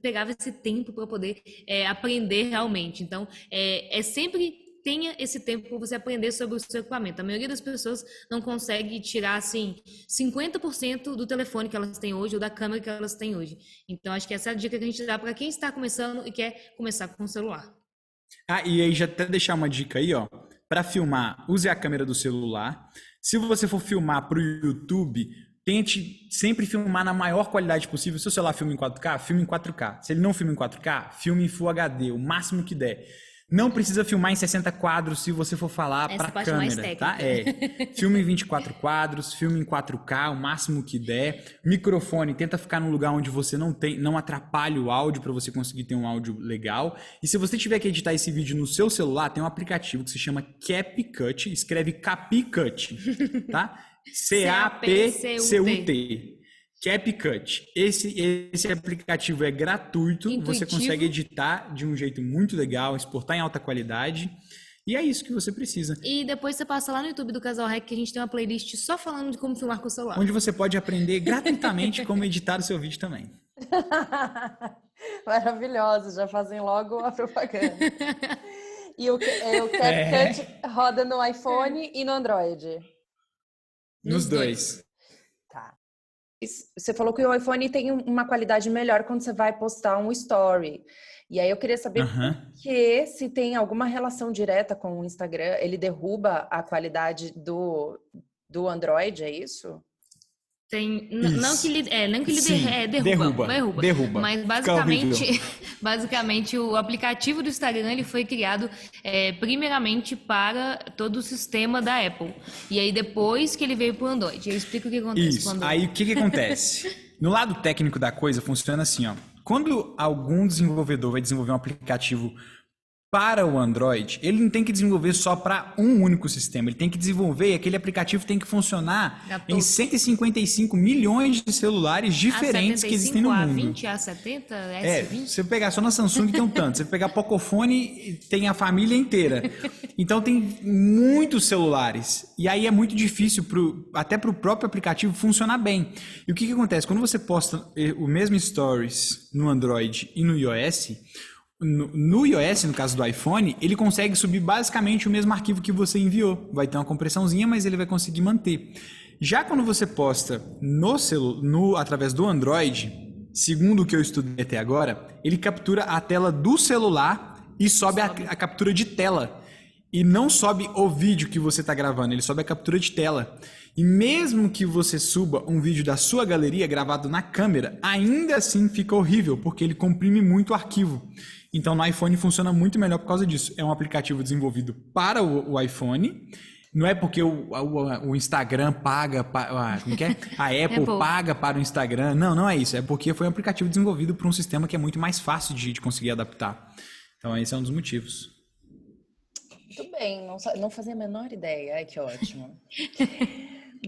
pegava esse tempo para poder é, aprender realmente. Então, é, é sempre tenha esse tempo para você aprender sobre o seu equipamento. A maioria das pessoas não consegue tirar, assim, cinquenta por cento do telefone que elas têm hoje ou da câmera que elas têm hoje. Então, acho que essa é a dica que a gente dá para quem está começando e quer começar com o celular. Ah, e aí já até deixar uma dica aí, ó. Para filmar, use a câmera do celular. Se você for filmar para o YouTube, tente sempre filmar na maior qualidade possível. Se o celular filma em quatro K, filme em quatro K. Se ele não filma em quatro K, filme em Full H D, o máximo que der. Não precisa filmar em sessenta quadros se você for falar para a câmera, tá? É. Filme em vinte e quatro quadros, filme em quatro K, o máximo que der. Microfone, tenta ficar num lugar onde você não tem, não atrapalha o áudio para você conseguir ter um áudio legal. E se você tiver que editar esse vídeo no seu celular, tem um aplicativo que se chama CapCut, escreve CapCut, tá? C A P C U T. CapCut. Esse, esse aplicativo é gratuito, intuitivo. Você consegue editar de um jeito muito legal, exportar em alta qualidade. E é isso que você precisa. E depois você passa lá no YouTube do Casal Rec, que a gente tem uma playlist só falando de como filmar com o celular. Onde você pode aprender gratuitamente como editar o seu vídeo também. Maravilhoso, já fazem logo a propaganda. E o, é, o CapCut é. roda no iPhone e no Android? Nos, Nos dois. dois. Tá. Você falou que o iPhone tem uma qualidade melhor quando você vai postar um story. E aí eu queria saber uhum. que se tem alguma relação direta com o Instagram, ele derruba a qualidade do, do Android, é isso? Tem, isso. Não que ele, é, não que ele Sim, der, é, derruba, derruba, derruba, derruba. Mas basicamente, basicamente o aplicativo do Instagram ele foi criado é, primeiramente para todo o sistema da Apple. E aí depois que ele veio para o Android. Eu explico o que acontece. Isso, quando... aí o que, que acontece? No lado técnico da coisa funciona assim, ó. Quando algum desenvolvedor vai desenvolver um aplicativo para o Android, ele não tem que desenvolver só para um único sistema. Ele tem que desenvolver e aquele aplicativo tem que funcionar em cento e cinquenta e cinco milhões de celulares diferentes que existem no mundo. A vinte, A setenta, S vinte. É, se você pegar só na Samsung tem um tanto. Se você pegar Pocophone tem a família inteira. Então tem muitos celulares. E aí é muito difícil pro, até para o próprio aplicativo funcionar bem. E o que, que acontece? Quando você posta o mesmo Stories no Android e no iOS... No, no iOS, no caso do iPhone, ele consegue subir basicamente o mesmo arquivo que você enviou. Vai ter uma compressãozinha, mas ele vai conseguir manter. Já quando você posta no celu- no, através do Android, segundo o que eu estudei até agora, ele captura a tela do celular e sobe, sobe. A, a captura de tela. E não sobe o vídeo que você está gravando, ele sobe a captura de tela. E mesmo que você suba um vídeo da sua galeria gravado na câmera, ainda assim fica horrível, porque ele comprime muito o arquivo. Então, no iPhone funciona muito melhor por causa disso. É um aplicativo desenvolvido para o, o iPhone. Não é porque o, o, o Instagram paga... Pa, como que é? A Apple, Apple paga para o Instagram. Não, não é isso. É porque foi um aplicativo desenvolvido para um sistema que é muito mais fácil de, de conseguir adaptar. Então, esse é um dos motivos. Muito bem. Não, não fazia a menor ideia. Ai, que ótimo.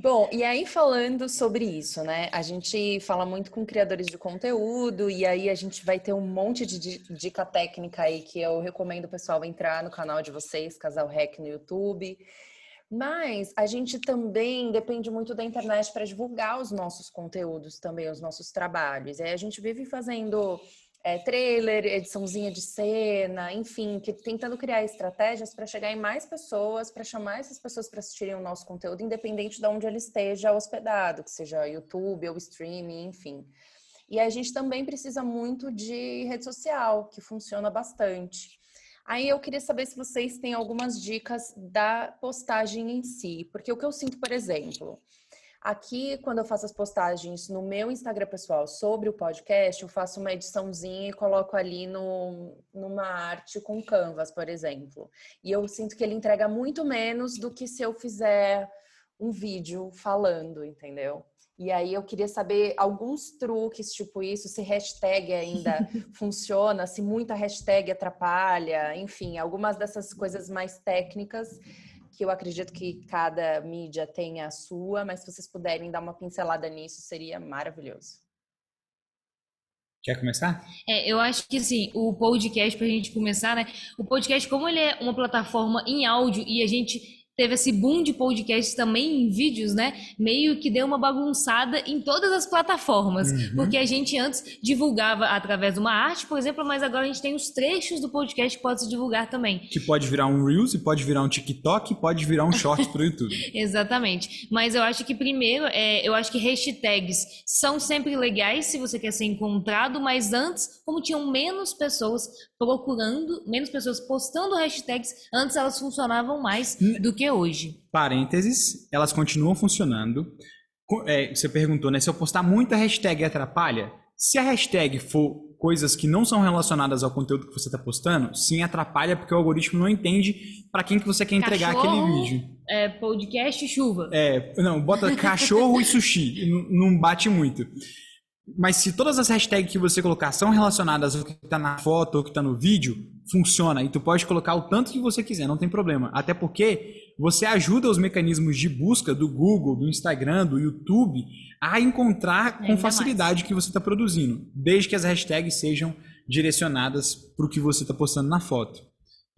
Bom, e aí falando sobre isso, né? A gente fala muito com criadores de conteúdo e aí a gente vai ter um monte de dica técnica aí que eu recomendo o pessoal entrar no canal de vocês, Casal Rec no YouTube. Mas a gente também depende muito da internet para divulgar os nossos conteúdos também, os nossos trabalhos. E aí a gente vive fazendo é, trailer, ediçãozinha de cena, enfim, que, tentando criar estratégias para chegar em mais pessoas, para chamar essas pessoas para assistirem o nosso conteúdo, independente de onde ele esteja hospedado, que seja YouTube ou streaming, enfim. E a gente também precisa muito de rede social, que funciona bastante. Aí eu queria saber se vocês têm algumas dicas da postagem em si, porque o que eu sinto, por exemplo... Aqui, quando eu faço as postagens no meu Instagram pessoal sobre o podcast, eu faço uma ediçãozinha e coloco ali no, numa arte com Canvas, por exemplo. E eu sinto que ele entrega muito menos do que se eu fizer um vídeo falando, entendeu? E aí eu queria saber alguns truques, tipo isso, se hashtag ainda funciona, se muita hashtag atrapalha, enfim, algumas dessas coisas mais técnicas, que eu acredito que cada mídia tenha a sua, mas se vocês puderem dar uma pincelada nisso, seria maravilhoso. Quer começar? É, eu acho que assim, o podcast, pra gente começar, né? O podcast, como ele é uma plataforma em áudio e a gente... teve esse boom de podcasts também em vídeos, né? Meio que deu uma bagunçada em todas as plataformas. Uhum. Porque a gente antes divulgava através de uma arte, por exemplo, mas agora a gente tem os trechos do podcast que pode se divulgar também. Que pode virar um Reels, pode virar um TikTok, pode virar um Short pro YouTube. Exatamente. Mas eu acho que primeiro, é, eu acho que hashtags são sempre legais se você quer ser encontrado, mas antes, como tinham menos pessoas procurando, menos pessoas postando hashtags, antes elas funcionavam mais do que hoje. Parênteses, elas continuam funcionando. É, você perguntou, né? Se eu postar muita hashtag atrapalha? Se a hashtag for coisas que não são relacionadas ao conteúdo que você está postando, sim, atrapalha, porque o algoritmo não entende para quem que você quer entregar cachorro, aquele vídeo. É, podcast e chuva. É, não, bota cachorro e sushi. Não, não bate muito. Mas se todas as hashtags que você colocar são relacionadas ao que está na foto ou que está no vídeo, funciona. E tu pode colocar o tanto que você quiser, não tem problema. Até porque você ajuda os mecanismos de busca do Google, do Instagram, do YouTube a encontrar com facilidade o que você está produzindo, desde que as hashtags sejam direcionadas para o que você está postando na foto.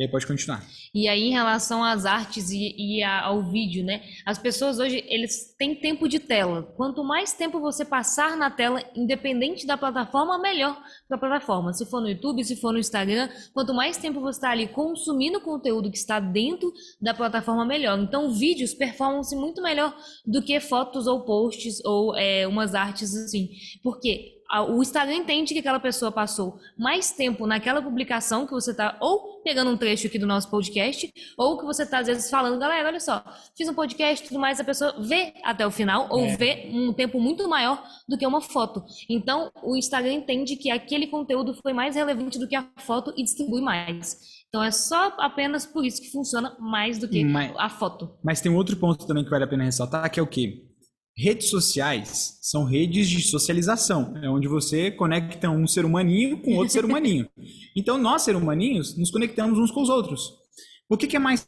E aí pode continuar. E aí, em relação às artes e, e ao vídeo, né? As pessoas hoje, eles têm tempo de tela. Quanto mais tempo você passar na tela, independente da plataforma, melhor para a plataforma. Se for no YouTube, se for no Instagram, quanto mais tempo você está ali consumindo conteúdo que está dentro da plataforma, melhor. Então, vídeos performam-se muito melhor do que fotos ou posts ou é, umas artes assim. Por quê? O Instagram entende que aquela pessoa passou mais tempo naquela publicação que você está ou pegando um trecho aqui do nosso podcast, ou que você está às vezes falando, galera, olha só, fiz um podcast e tudo mais, a pessoa vê até o final, ou é. vê um tempo muito maior do que uma foto. Então, o Instagram entende que aquele conteúdo foi mais relevante do que a foto e distribui mais. Então, é só apenas por isso que funciona mais do que mas, a foto. Mas tem um outro ponto também que vale a pena ressaltar, que é o quê? Redes sociais são redes de socialização, é onde você conecta um ser humaninho com outro ser humaninho. Então, nós, ser humaninhos, nos conectamos uns com os outros. O que, que é mais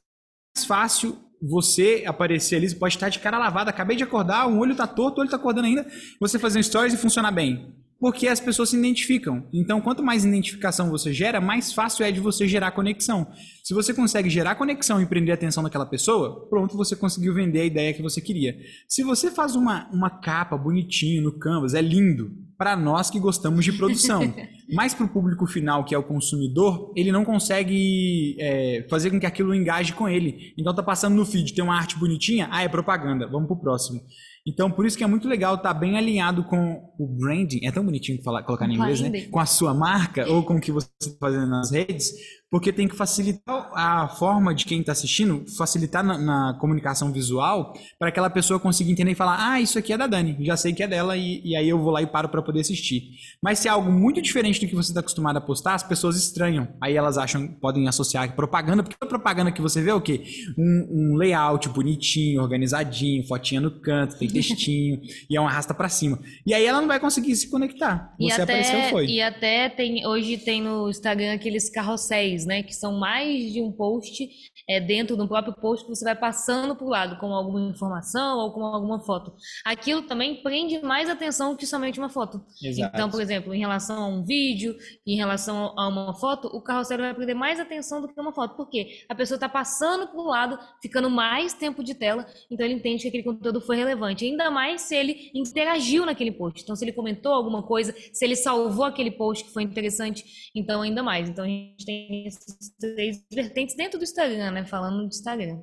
fácil você aparecer ali? Você pode estar de cara lavada, acabei de acordar, um olho está torto, o olho está acordando ainda, você fazer um stories e funcionar bem. Porque as pessoas se identificam. Então, quanto mais identificação você gera, mais fácil é de você gerar conexão. Se você consegue gerar conexão e prender a atenção daquela pessoa, pronto, você conseguiu vender a ideia que você queria. Se você faz uma, uma capa bonitinha no Canvas, é lindo para nós que gostamos de produção. Mas para o público final, que é o consumidor, ele não consegue é, fazer com que aquilo engaje com ele. Então, tá passando no feed, tem uma arte bonitinha, ah, é propaganda, vamos pro próximo. Então, por isso que é muito legal estar tá bem alinhado com o branding, é tão bonitinho falar, colocar em inglês, né? Com a sua marca ou com o que você está fazendo nas redes, porque tem que facilitar a forma de quem está assistindo, facilitar na, na comunicação visual, para aquela pessoa conseguir entender e falar, ah, isso aqui é da Dani, já sei que é dela, e, e aí eu vou lá e paro para poder assistir. Mas se é algo muito diferente do que você está acostumado a postar, as pessoas estranham. Aí elas acham, podem associar propaganda, porque a propaganda que você vê é o quê? Um, um layout bonitinho, organizadinho, fotinha no canto, tem textinho, e é um arrasta para cima. E aí ela não vai conseguir se conectar. Você até, apareceu, foi. E até tem, hoje tem no Instagram aqueles carrosséis, né, que são mais de um post é, dentro do próprio post que você vai passando para o lado com alguma informação ou com alguma foto. Aquilo também prende mais atenção que somente uma foto. Exato. Então, por exemplo, em relação a um vídeo, em relação a uma foto, o carrossel vai prender mais atenção do que uma foto, porque a pessoa está passando para o lado, ficando mais tempo de tela, então ele entende que aquele conteúdo foi relevante, ainda mais se ele interagiu naquele post. Então, se ele comentou alguma coisa, se ele salvou aquele post que foi interessante, então ainda mais. Então, a gente tem esses três vertentes dentro do Instagram, né? Falando do Instagram.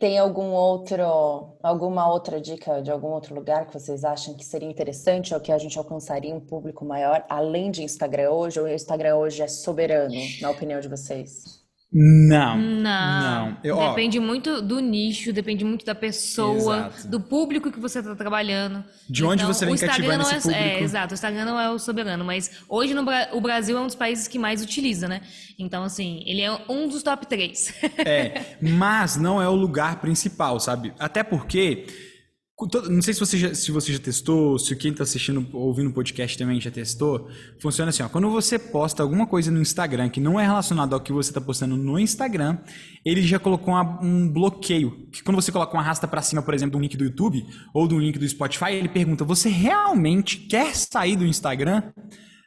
Tem algum outro, alguma outra dica de algum outro lugar que vocês acham que seria interessante ou que a gente alcançaria um público maior, além de Instagram hoje? Ou o Instagram hoje é soberano, na opinião de vocês? Não, não. não. Eu, depende ó, muito do nicho, depende muito da pessoa, exato. do público que você está trabalhando. De então, onde você vem cativando esse público. É, exato, o Instagram não é o soberano, mas hoje no, o Brasil é um dos países que mais utiliza, né? Então, assim, ele é um dos top três. É, mas não é o lugar principal, sabe? Até porque... Não sei se você, já, se você já testou, se quem está assistindo, ouvindo o podcast também já testou. Funciona assim, ó, quando você posta alguma coisa no Instagram que não é relacionada ao que você está postando no Instagram, ele já colocou uma, um bloqueio. Que quando você coloca um arrasta para cima, por exemplo, do link do YouTube ou do link do Spotify, ele pergunta, você realmente quer sair do Instagram?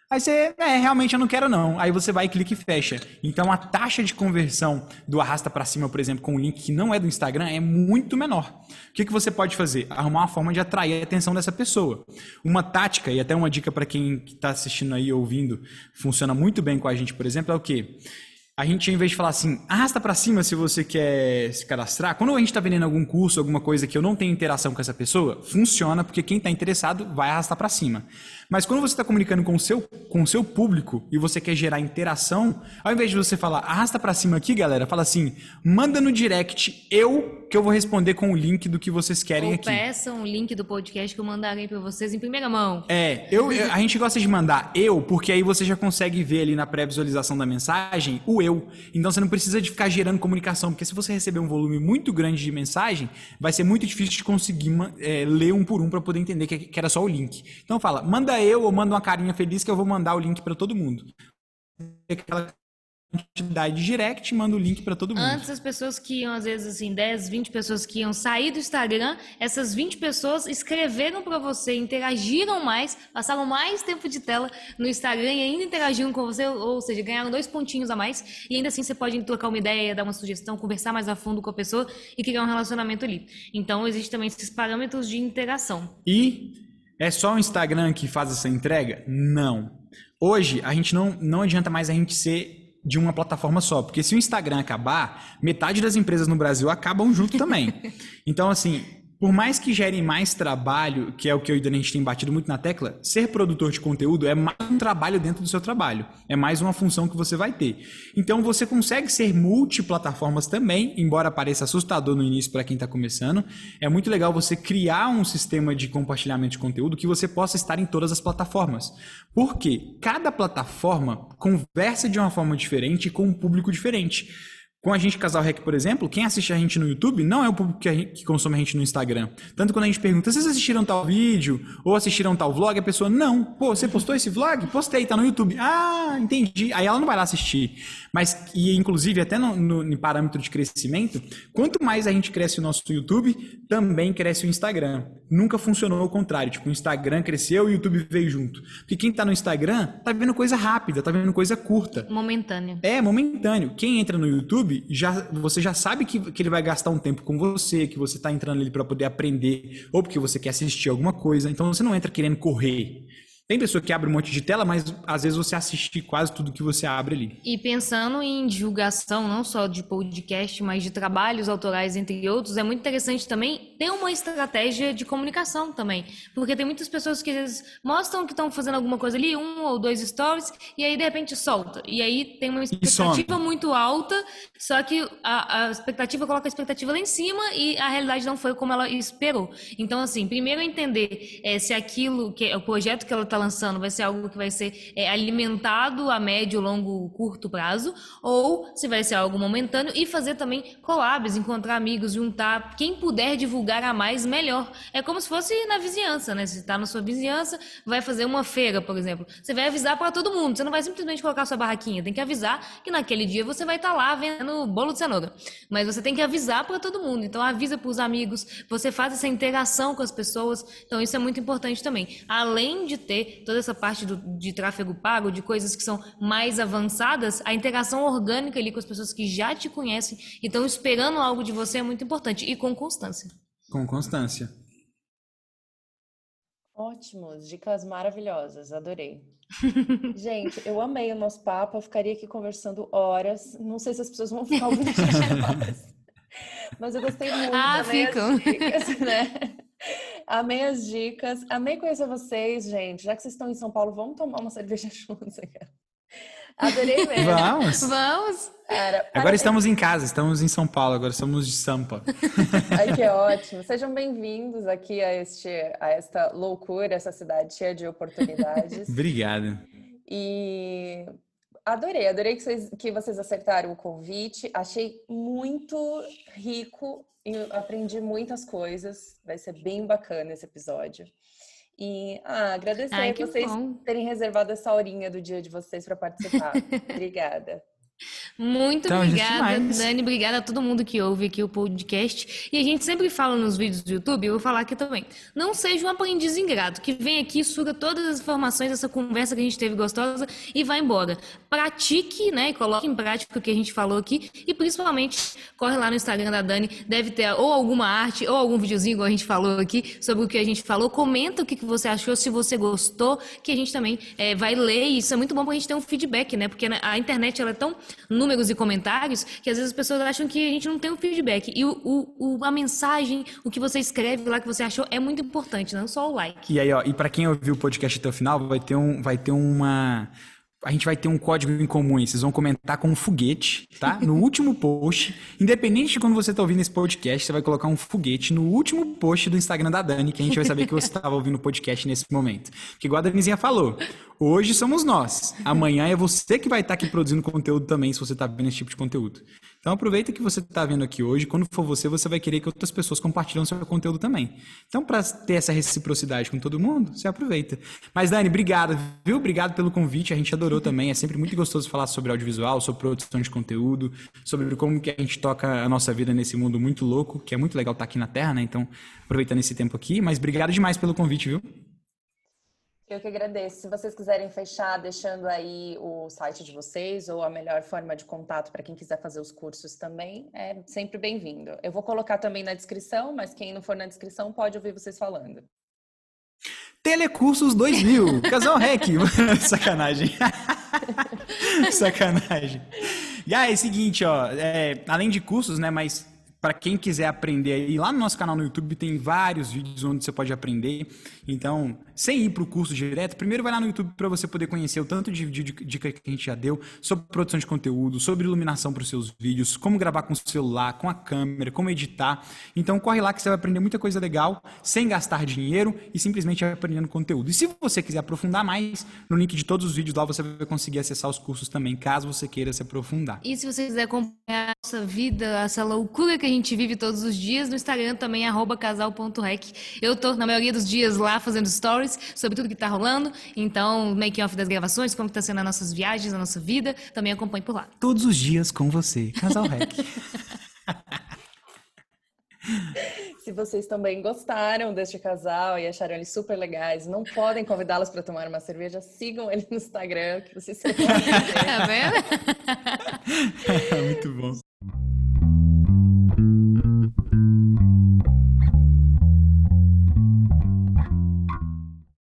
Aí você, é, realmente eu não quero não. Aí você vai, clica e fecha. Então a taxa de conversão do arrasta pra cima, por exemplo, com um link que não é do Instagram, é muito menor. O que, que você pode fazer? Arrumar uma forma de atrair a atenção dessa pessoa. Uma tática, e até uma dica para quem está assistindo aí, ouvindo, funciona muito bem com a gente, por exemplo, é o quê? A gente, em vez de falar assim, arrasta pra cima se você quer se cadastrar, quando a gente tá vendendo algum curso, alguma coisa que eu não tenho interação com essa pessoa, funciona, porque quem tá interessado vai arrastar pra cima. Mas quando você tá comunicando com o seu, com o seu público e você quer gerar interação, ao invés de você falar, arrasta pra cima aqui, galera, fala assim, manda no direct, eu, que eu vou responder com o link do que vocês querem. Ou aqui. Peçam o link do podcast que eu mandarei pra vocês em primeira mão. É, eu, a gente gosta de mandar eu, porque aí você já consegue ver ali na pré-visualização da mensagem, o eu. Então você não precisa de ficar gerando comunicação, porque se você receber um volume muito grande de mensagem, vai ser muito difícil de conseguir é, ler um por um para poder entender que, que era só o link. Então fala, manda eu ou manda uma carinha feliz que eu vou mandar o link para todo mundo. Aquela quantidade direct, manda o link para todo mundo. Antes as pessoas que iam, às vezes assim, dez, vinte pessoas que iam sair do Instagram, essas vinte pessoas escreveram para você, interagiram mais, passaram mais tempo de tela no Instagram e ainda interagiram com você, ou seja, ganharam dois pontinhos a mais, e ainda assim você pode trocar uma ideia, dar uma sugestão, conversar mais a fundo com a pessoa e criar um relacionamento ali. Então existem também esses parâmetros de interação. E é só o Instagram que faz essa entrega? Não. Hoje a gente não, não adianta mais a gente ser de uma plataforma só, porque se o Instagram acabar, metade das empresas no Brasil acabam junto também. Então, assim, por mais que gerem mais trabalho, que é o que eu e a gente tem batido muito na tecla, ser produtor de conteúdo é mais um trabalho dentro do seu trabalho, é mais uma função que você vai ter. Então, você consegue ser multiplataformas também, embora pareça assustador no início para quem está começando. É muito legal você criar um sistema de compartilhamento de conteúdo que você possa estar em todas as plataformas. Porque cada plataforma conversa de uma forma diferente com um público diferente. Com a gente Casal Rec, por exemplo, quem assiste a gente no YouTube não é o público que, gente, que consome a gente no Instagram. Tanto quando a gente pergunta, vocês assistiram tal vídeo? Ou assistiram tal vlog? A pessoa, não. Pô, você postou esse vlog? Postei, tá no YouTube. Ah, entendi. Aí ela não vai lá assistir. Mas, e inclusive, até no, no, no parâmetro de crescimento, quanto mais a gente cresce o nosso YouTube, também cresce o Instagram. Nunca funcionou ao contrário. Tipo, o Instagram cresceu e o YouTube veio junto. Porque quem tá no Instagram tá vendo coisa rápida, tá vendo coisa curta. Momentâneo. É, momentâneo. Quem entra no YouTube, já, você já sabe que, que ele vai gastar um tempo com você, que você tá entrando ali para poder aprender, ou porque você quer assistir alguma coisa. Então, você não entra querendo correr. Tem pessoa que abre um monte de tela, mas às vezes você assiste quase tudo que você abre ali. E pensando em divulgação, não só de podcast, mas de trabalhos autorais, entre outros, é muito interessante também ter uma estratégia de comunicação também. Porque tem muitas pessoas que às vezes mostram que estão fazendo alguma coisa ali, um ou dois stories, e aí de repente solta. E aí tem uma expectativa muito alta, só que a, a expectativa coloca a expectativa lá em cima e a realidade não foi como ela esperou. Então, assim, primeiro entender é, se aquilo, que o projeto que ela está lançando vai ser algo que vai ser é, alimentado a médio, longo, curto prazo, ou se vai ser algo momentâneo, e fazer também collabs, encontrar amigos, juntar, quem puder divulgar a mais, melhor. É como se fosse na vizinhança, né? Se está na sua vizinhança, vai fazer uma feira, por exemplo, você vai avisar para todo mundo, você não vai simplesmente colocar sua barraquinha, tem que avisar que naquele dia você vai estar tá lá vendendo bolo de cenoura, mas você tem que avisar para todo mundo. Então avisa para os amigos, você faz essa interação com as pessoas. Então isso é muito importante também, além de ter toda essa parte do, de tráfego pago, de coisas que são mais avançadas, a integração orgânica ali com as pessoas que já te conhecem e estão esperando algo de você é muito importante, e com constância. Com constância. Ótimos, dicas maravilhosas, adorei. Gente, eu amei o nosso papo, eu ficaria aqui conversando horas, não sei se as pessoas vão ficar algumas horas, mas eu gostei muito. Ah, ficam. Dicas, né? Amei as dicas, amei conhecer vocês, gente. Já que vocês estão em São Paulo, vamos tomar uma cerveja juntos aqui. Adorei mesmo. Vamos! Vamos! Cara, agora parabéns. Estamos em casa, estamos em São Paulo, agora somos de Sampa. Ai, que ótimo. Sejam bem-vindos aqui a, este, a esta loucura, essa cidade cheia de oportunidades. Obrigada. E adorei, adorei que vocês, que vocês acertaram o convite. Achei muito rico. Eu aprendi muitas coisas, vai ser bem bacana esse episódio. E ah, agradecer Ai, a vocês bom. terem reservado essa horinha do dia de vocês para participar. Obrigada. Muito então, obrigada, Dani, obrigada a todo mundo que ouve aqui o podcast. E a gente sempre fala nos vídeos do YouTube, eu vou falar aqui também, não seja um aprendiz ingrato, que vem aqui, suga todas as informações dessa conversa que a gente teve gostosa e vai embora. Pratique, né, e coloque em prática o que a gente falou aqui, e principalmente corre lá no Instagram da Dani, deve ter ou alguma arte, ou algum videozinho, igual a gente falou aqui, sobre o que a gente falou. Comenta o que você achou, se você gostou, que a gente também é, vai ler, e isso é muito bom pra gente ter um feedback, né, porque a internet ela é tão números e comentários, que às vezes as pessoas acham que a gente não tem um feedback. E o, o, o, a mensagem, o que você escreve lá que você achou é muito importante, não só o like. E aí, ó, e pra quem ouviu o podcast até o final, vai ter, um, vai ter uma... A gente vai ter um código em comum aí, vocês vão comentar com um foguete, tá? No último post, independente de quando você tá ouvindo esse podcast, você vai colocar um foguete no último post do Instagram da Dani, que a gente vai saber que você estava ouvindo o podcast nesse momento. Que igual a Danizinha falou, Hoje somos nós. Amanhã é você que vai estar aqui produzindo conteúdo também, se você está vendo esse tipo de conteúdo. Então aproveita que você está vendo aqui hoje. Quando for você, você vai querer que outras pessoas compartilhem seu conteúdo também. Então, para ter essa reciprocidade com todo mundo, você aproveita. Mas, Dani, obrigado, viu? Obrigado pelo convite. A gente adorou também. É sempre muito gostoso falar sobre audiovisual, sobre produção de conteúdo, sobre como que a gente toca a nossa vida nesse mundo muito louco, que é muito legal estar aqui na Terra, né? Então, aproveitando esse tempo aqui. Mas obrigado demais pelo convite, viu? Eu que agradeço. Se vocês quiserem fechar deixando aí o site de vocês ou a melhor forma de contato para quem quiser fazer os cursos também, é sempre bem-vindo. Eu vou colocar também na descrição, mas quem não for na descrição pode ouvir vocês falando. Telecursos dois mil, Casal Rec. Sacanagem. Sacanagem. E aí, é o seguinte, ó, é, além de cursos, né, mas... para quem quiser aprender aí, lá no nosso canal no YouTube tem vários vídeos onde você pode aprender. Então, sem ir para o curso direto, primeiro vai lá no YouTube para você poder conhecer o tanto de dica que a gente já deu sobre produção de conteúdo, sobre iluminação para os seus vídeos, como gravar com o celular, com a câmera, como editar. Então, corre lá que você vai aprender muita coisa legal, sem gastar dinheiro e simplesmente aprendendo conteúdo. E se você quiser aprofundar mais, no link de todos os vídeos lá você vai conseguir acessar os cursos também, caso você queira se aprofundar. E se você quiser acompanhar a nossa vida, essa loucura que a gente A gente vive todos os dias no Instagram também, arroba casal ponto rec. Eu tô, na maioria dos dias, lá fazendo stories sobre tudo que tá rolando. Então, making off das gravações, como que tá sendo as nossas viagens, a nossa vida, também acompanhe por lá. Todos os dias com você, Casal Rec. Se vocês também gostaram deste casal e acharam eles super legais, não podem convidá-los para tomar uma cerveja, sigam ele no Instagram, que vocês vão. Tá vendo?